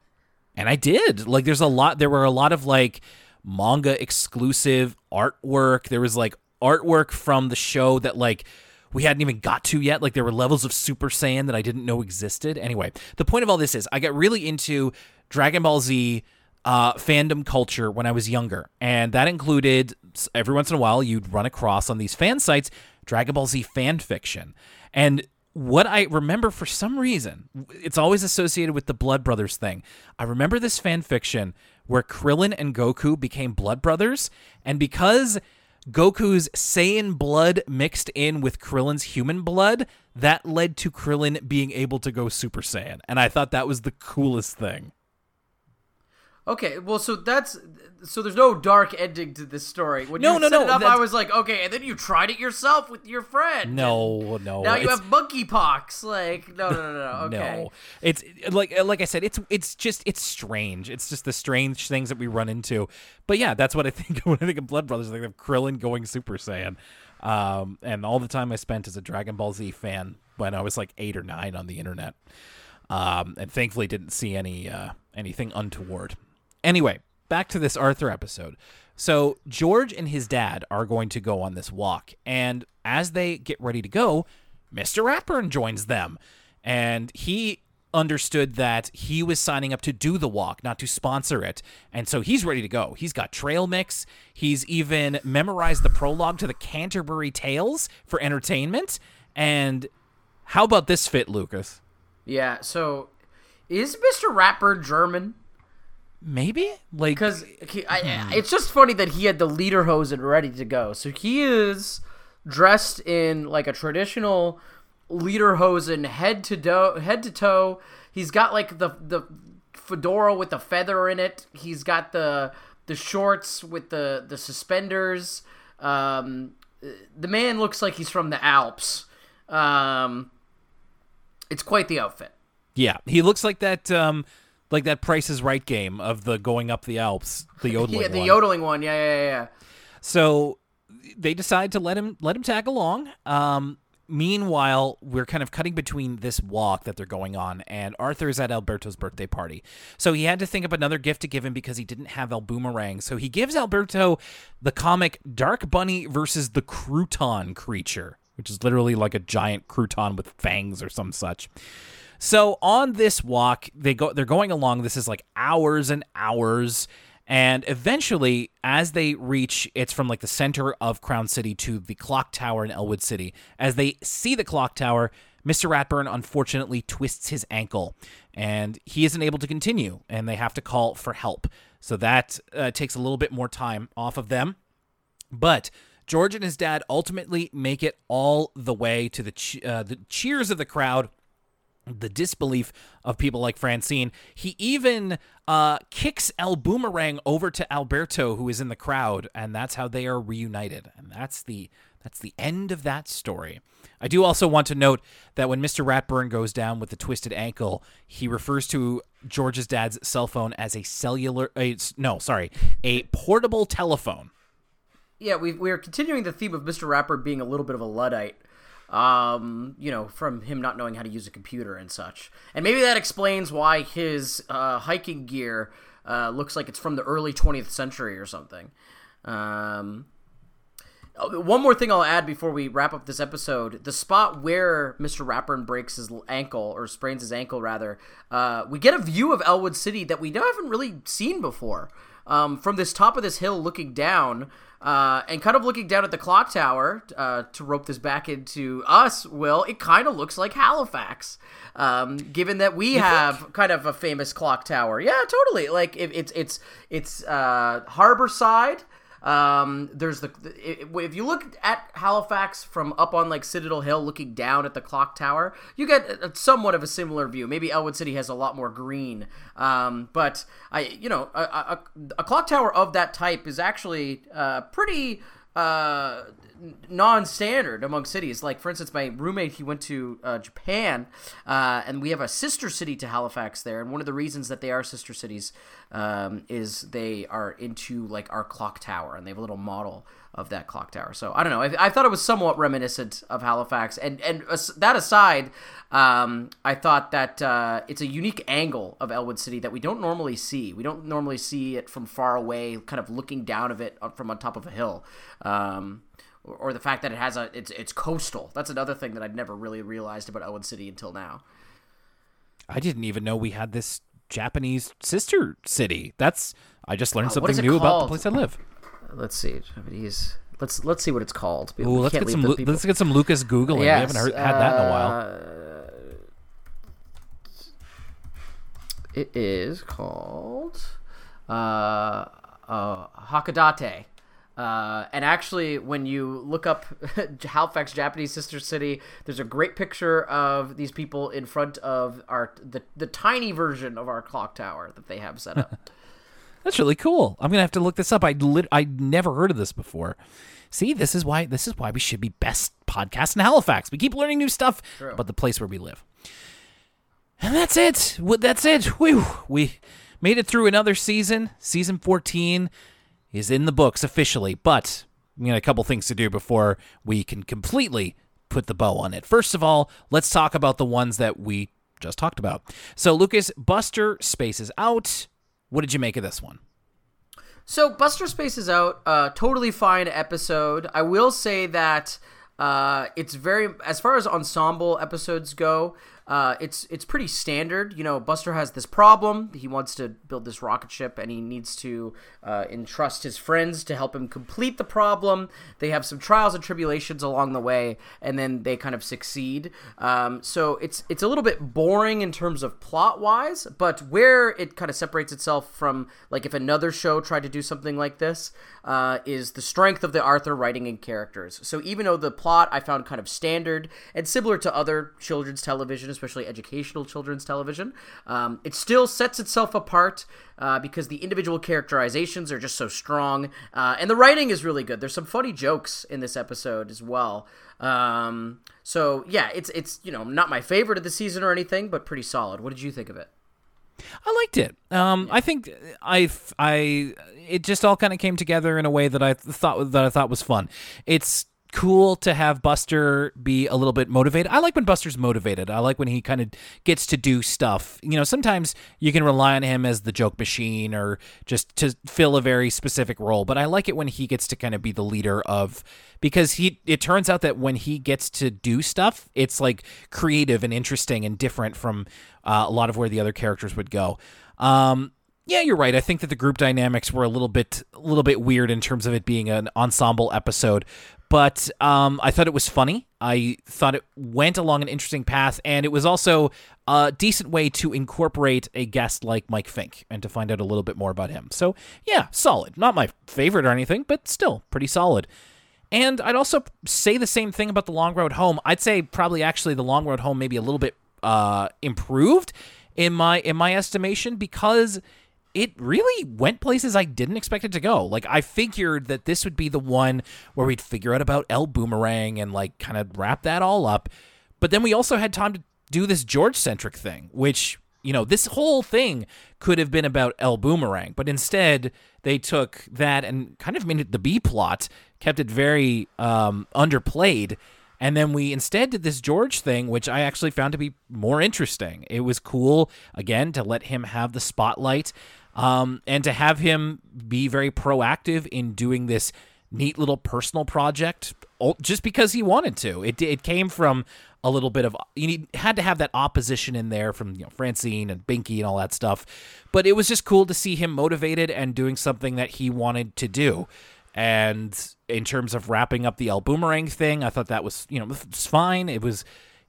And I did. Like, there were a lot of like manga exclusive artwork. There was like artwork from the show that like we hadn't even got to yet. Like, there were levels of Super Saiyan that I didn't know existed. Anyway, the point of all this is I got really into Dragon Ball Z fandom culture when I was younger. And that included, every once in a while, you'd run across on these fan sites, Dragon Ball Z fan fiction. And what I remember, for some reason, it's always associated with the Blood Brothers thing. I remember this fan fiction where Krillin and Goku became Blood Brothers. And because Goku's Saiyan blood mixed in with Krillin's human blood, that led to Krillin being able to go Super Saiyan. And I thought that was the coolest thing. Okay, well, so there's no dark ending to this story. I was like, okay, and then you tried it yourself with your friend. No. Now you have monkeypox. Like, no. Okay. No, it's like I said, it's strange. It's just the strange things that we run into. But yeah, that's what I think when I think of Blood Brothers. I think of Krillin going Super Saiyan, and all the time I spent as a Dragon Ball Z fan when I was like 8 or 9 on the internet, and thankfully didn't see anything untoward. Anyway, back to this Arthur episode. So George and his dad are going to go on this walk, and as they get ready to go, Mr. Ratburn joins them, and he understood that he was signing up to do the walk, not to sponsor it, and so he's ready to go. He's got trail mix. He's even memorized the prologue to the Canterbury Tales for entertainment. And how about this fit, Lucas? Yeah, so is Mr. Ratburn German? Maybe? Like, because it's just funny that he had the lederhosen ready to go. So he is dressed in like a traditional lederhosen, head to toe. He's got like the fedora with the feather in it. He's got the shorts with the suspenders. The man looks like he's from the Alps. It's quite the outfit. Yeah, he looks like that. Like that Price is Right game of the going up the Alps, the yodeling one. Yeah, the yodeling one, yeah. So they decide to let him tag along. Meanwhile, we're kind of cutting between this walk that they're going on and Arthur's at Alberto's birthday party. So he had to think of another gift to give him because he didn't have El Boomerang. So he gives Alberto the comic Dark Bunny versus the Crouton Creature, which is literally like a giant crouton with fangs or some such. So on this walk, they're going along. This is like hours and hours. And eventually, as they reach, it's from like the center of Crown City to the clock tower in Elwood City. As they see the clock tower, Mr. Ratburn unfortunately twists his ankle. And he isn't able to continue. And they have to call for help. So that takes a little bit more time off of them. But George and his dad ultimately make it all the way to the cheers of the crowd, the disbelief of people like Francine. He even kicks El Boomerang over to Alberto, who is in the crowd, and that's how they are reunited. And that's the end of that story. I do also want to note that when Mr. Ratburn goes down with the twisted ankle, he refers to George's dad's cell phone as a portable telephone. Yeah, we're continuing the theme of Mr. Ratburn being a little bit of a Luddite. From him not knowing how to use a computer and such. And maybe that explains why his hiking gear looks like it's from the early 20th century or something. One more thing I'll add before we wrap up this episode. The spot where Mr. Ratburn breaks his ankle, or sprains his ankle rather, we get a view of Elwood City that we haven't really seen before. From this top of this hill looking down, and kind of looking down at the clock tower, to rope this back into us, Will, it kind of looks like Halifax, given that we have kind of a famous clock tower. Yeah, totally. Like it's Harborside. There's if you look at Halifax from up on like Citadel Hill, looking down at the clock tower, you get somewhat of a similar view. Maybe Elwood City has a lot more green. But a clock tower of that type is actually, pretty, non-standard among cities. Like, for instance, my roommate, he went to Japan, and we have a sister city to Halifax there, and one of the reasons that they are sister cities is they are into like our clock tower, and they have a little model of that clock tower. So I don't know, I thought it was somewhat reminiscent of Halifax, and that aside, I thought that it's a unique angle of Elwood City that we don't normally see. We don't normally see it from far away, kind of looking down of it from on top of a hill, or the fact that it has it's coastal. That's another thing that I'd never really realized about Elwood City until now. I didn't even know we had this Japanese sister city. I just learned something new about the place I live. Let's see. Japanese. Let's see what it's called. Ooh, let's get some Lucas Googling. Yes, we haven't had that in a while. It is called Hakodate. And actually, when you look up Halifax Japanese sister city, there's a great picture of these people in front of the tiny version of our clock tower that they have set up. That's really cool. I'm going to have to look this up. I'd never heard of this before. See, this is why we should be best podcast in Halifax. We keep learning new stuff about the place where we live. And that's it. That's it. We made it through another season. Season 14 is in the books officially, but we got a couple things to do before we can completely put the bow on it. First of all, let's talk about the ones that we just talked about. So Lucas, Buster spaces out. What did you make of this one? So Buster spaces out. Totally fine episode. I will say that it's very, as far as ensemble episodes go, it's pretty standard. You know, Buster has this problem. He wants to build this rocket ship, and he needs to entrust his friends to help him complete the problem. They have some trials and tribulations along the way, and then they kind of succeed. So it's a little bit boring in terms of plot-wise, but where it kind of separates itself from, like, if another show tried to do something like this, is the strength of the Arthur writing and characters. So even though the plot I found kind of standard and similar to other children's television, especially educational children's television, it still sets itself apart because the individual characterizations are just so strong, and the writing is really good. There's some funny jokes in this episode as well. So yeah, it's you know, not my favorite of the season or anything, but pretty solid. What did you think of it? I liked it. I think it just all kind of came together in a way that I thought was fun. It's cool to have Buster be a little bit motivated. I like when Buster's motivated. I like when he kind of gets to do stuff. You know, sometimes you can rely on him as the joke machine or just to fill a very specific role, but I like it when he gets to kind of be the leader of, because it turns out that when he gets to do stuff, it's like creative and interesting and different from a lot of where the other characters would go. Yeah, you're right. I think that the group dynamics were a little bit weird in terms of it being an ensemble episode, but I thought it was funny. I thought it went along an interesting path, and it was also a decent way to incorporate a guest like Mike Fincke and to find out a little bit more about him. So, yeah, solid. Not my favorite or anything, but still pretty solid. And I'd also say the same thing about The Long Road Home. I'd say probably actually The Long Road Home maybe a little bit improved in my estimation, because it really went places I didn't expect it to go. Like, I figured that this would be the one where we'd figure out about El Boomerang and, like, kind of wrap that all up. But then we also had time to do this George-centric thing, which, you know, this whole thing could have been about El Boomerang. But instead, they took that and kind of made it the B-plot, kept it very underplayed. And then we instead did this George thing, which I actually found to be more interesting. It was cool, again, to let him have the spotlight. And to have him be very proactive in doing this neat little personal project just because he wanted to. It came from a little bit of, you had to have that opposition in there from, you know, Francine and Binky and all that stuff. But it was just cool to see him motivated and doing something that he wanted to do. And in terms of wrapping up the El Boomerang thing, I thought that was, you know, it's fine. It was,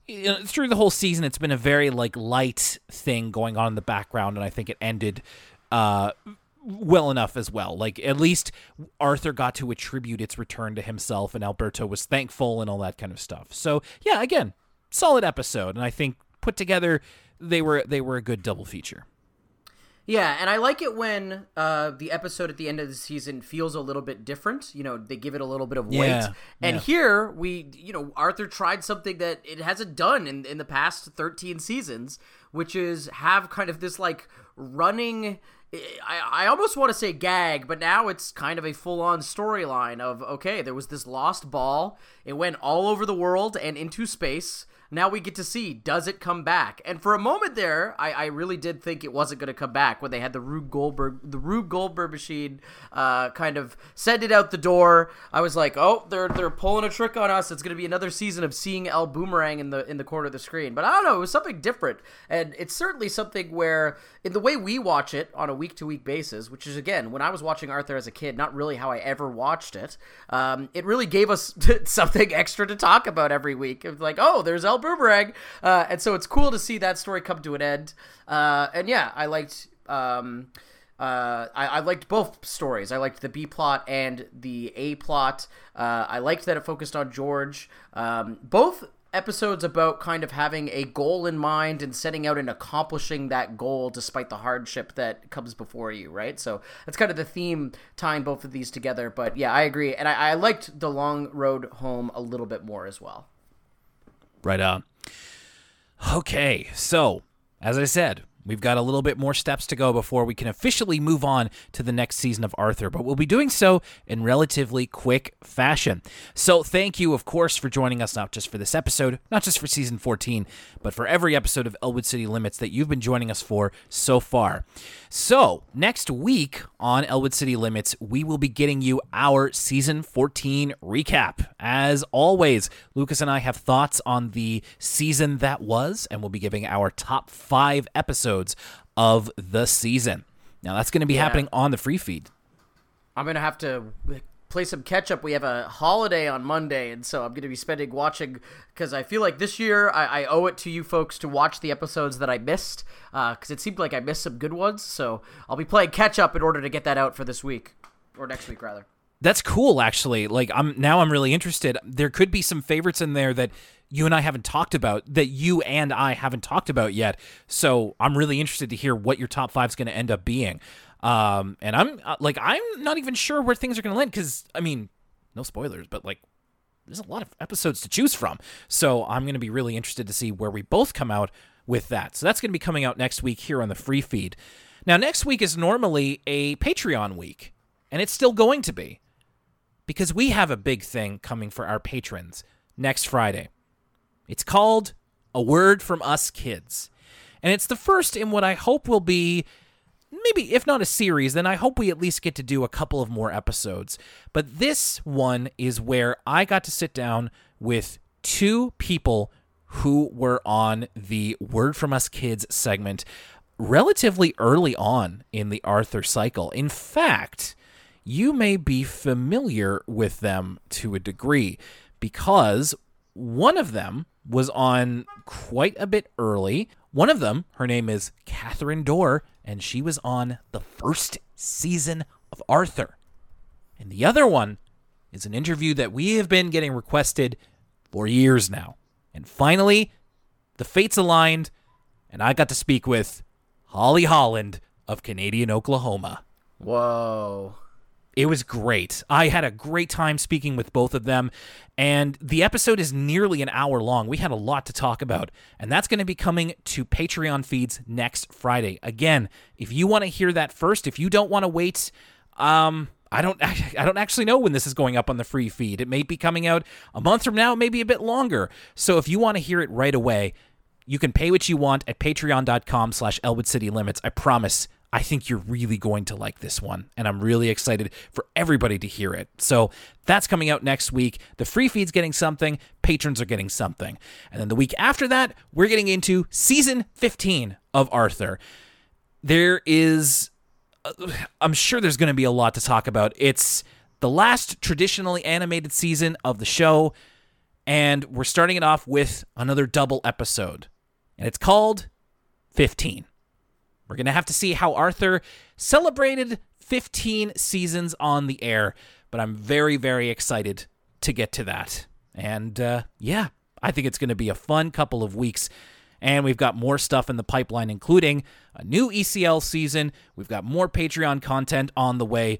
you know, through the whole season, it's been a very, like, light thing going on in the background, and I think it ended well enough as well. Like, at least Arthur got to attribute its return to himself, and Alberto was thankful and all that kind of stuff. So yeah, again, solid episode, and I think put together they were a good double feature. Yeah, and I like it when the episode at the end of the season feels a little bit different. You know, they give it a little bit of weight. Yeah, and here we, you know, Arthur tried something that it hasn't done in the past 13 seasons, which is have kind of this, like, running, I almost want to say gag, but now it's kind of a full-on storyline of, okay, there was this lost ball. It went all over the world and into space. Now we get to see, does it come back? And for a moment there, I really did think it wasn't going to come back when they had the Rube Goldberg machine kind of send it out the door. I was like, oh, they're pulling a trick on us. It's going to be another season of seeing El Boomerang in the corner of the screen. But I don't know, it was something different. And it's certainly something where, in the way we watch it on a week-to-week basis, which is, again, when I was watching Arthur as a kid, not really how I ever watched it, it really gave us something extra to talk about every week. It was like, oh, there's El Boomerang, and so it's cool to see that story come to an end, and yeah, I liked I liked both stories. I liked the B plot and the A plot. I liked that it focused on George. Both episodes about kind of having a goal in mind and setting out and accomplishing that goal despite the hardship that comes before you, right? So that's kind of the theme tying both of these together. But yeah, I agree, and I liked The Long Road Home a little bit more as well. Right on. Okay, so as I said, We've got a little bit more steps to go before we can officially move on to the next season of Arthur, but we'll be doing so in relatively quick fashion. So thank you, of course, for joining us, not just for this episode, not just for season 14, but for every episode of Elwood City Limits that you've been joining us for so far. So next week on Elwood City Limits, we will be getting you our season 14 recap. As always, Lucas and I have thoughts on the season that was, and we'll be giving our top 5 episodes of the season. Now that's going to be happening on the free feed. I'm going to have to play some catch up. We have a holiday on Monday, and so I'm going to be watching, because I feel like this year I owe it to you folks to watch the episodes that I missed, because it seemed like I missed some good ones. So I'll be playing catch up in order to get that out for this week, or next week rather. That's cool, actually. Like, I'm really interested. There could be some favorites in there that you and I haven't talked about, that you and I haven't talked about yet. So I'm really interested to hear what your top 5 is going to end up being. And I'm not even sure where things are going to land, because, I mean, no spoilers, but like, there's a lot of episodes to choose from. So I'm going to be really interested to see where we both come out with that. So that's going to be coming out next week here on the free feed. Now, next week is normally a Patreon week, and it's still going to be, because we have a big thing coming for our patrons next Friday. It's called A Word From Us Kids. And it's the first in what I hope will be, maybe if not a series, then I hope we at least get to do a couple of more episodes. But this one is where I got to sit down with 2 people who were on the Word From Us Kids segment relatively early on in the Arthur cycle. In fact, you may be familiar with them to a degree, because one of them was on quite a bit early. One of them, her name is Catherine Dorr, and she was on the first season of Arthur. And the other one is an interview that we have been getting requested for years now. And finally, the fates aligned, and I got to speak with Holly Holland of Canadian, Oklahoma. Whoa. It was great. I had a great time speaking with both of them, and the episode is nearly an hour long. We had a lot to talk about, and that's going to be coming to Patreon feeds next Friday. Again, if you want to hear that first, if you don't want to wait, I don't actually know when this is going up on the free feed. It may be coming out a month from now, maybe a bit longer. So if you want to hear it right away, you can pay what you want at patreon.com/ElwoodCityLimits. I promise. I think you're really going to like this one, and I'm really excited for everybody to hear it. So that's coming out next week. The free feed's getting something. Patrons are getting something. And then the week after that, we're getting into season 15 of Arthur. I'm sure there's going to be a lot to talk about. It's the last traditionally animated season of the show, and we're starting it off with another double episode, and it's called 15. We're going to have to see how Arthur celebrated 15 seasons on the air, but I'm very, very excited to get to that. And I think it's going to be a fun couple of weeks. And we've got more stuff in the pipeline, including a new ECL season. We've got more Patreon content on the way.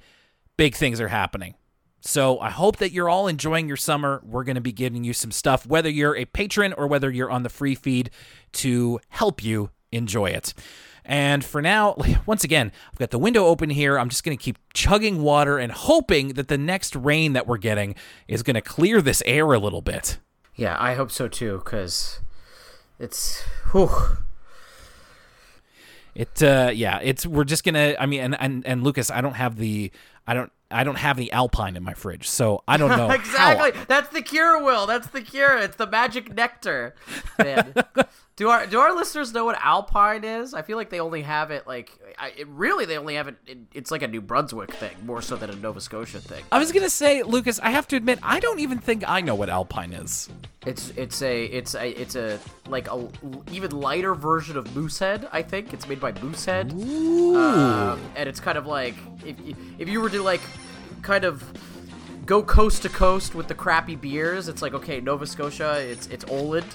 Big things are happening. So I hope that you're all enjoying your summer. We're going to be giving you some stuff, whether you're a patron or whether you're on the free feed, to help you enjoy it. And for now, once again, I've got the window open here. I'm just going to keep chugging water and hoping that the next rain that we're getting is going to clear this air a little bit. Yeah, I hope so too, because it's... Whew. We're just going to, and Lucas, I don't have the Alpine in my fridge, so I don't know. Exactly. That's the cure, Will. That's the cure. It's the magic nectar. Man. Do our listeners know what Alpine is? I feel like they only have it it's like a New Brunswick thing more so than a Nova Scotia thing. I was going to say, Lucas, I have to admit, I don't even think I know what Alpine is. It's a even lighter version of Moosehead, I think. It's made by Moosehead. Ooh. And it's kind of like if you were to like kind of go coast to coast with the crappy beers, it's like, okay, Nova Scotia, it's Olid,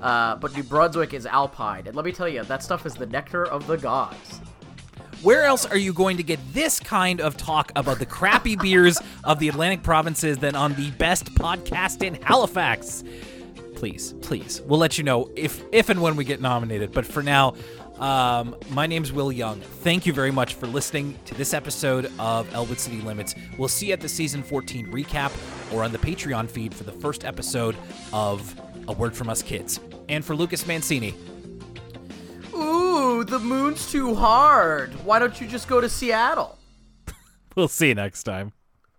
but New Brunswick is Alpine. And let me tell you, that stuff is the nectar of the gods. Where else are you going to get this kind of talk about the crappy beers of the Atlantic provinces than on the best podcast in Halifax? Please. We'll let you know if and when we get nominated. But for now, my name's Will Young. Thank you very much for listening to this episode of Elwood City Limits. We'll see you at the Season 14 recap or on the Patreon feed for the first episode of A Word From Us Kids. And for Lucas Mancini. Ooh, the moon's too hard. Why don't you just go to Seattle? We'll see you next time.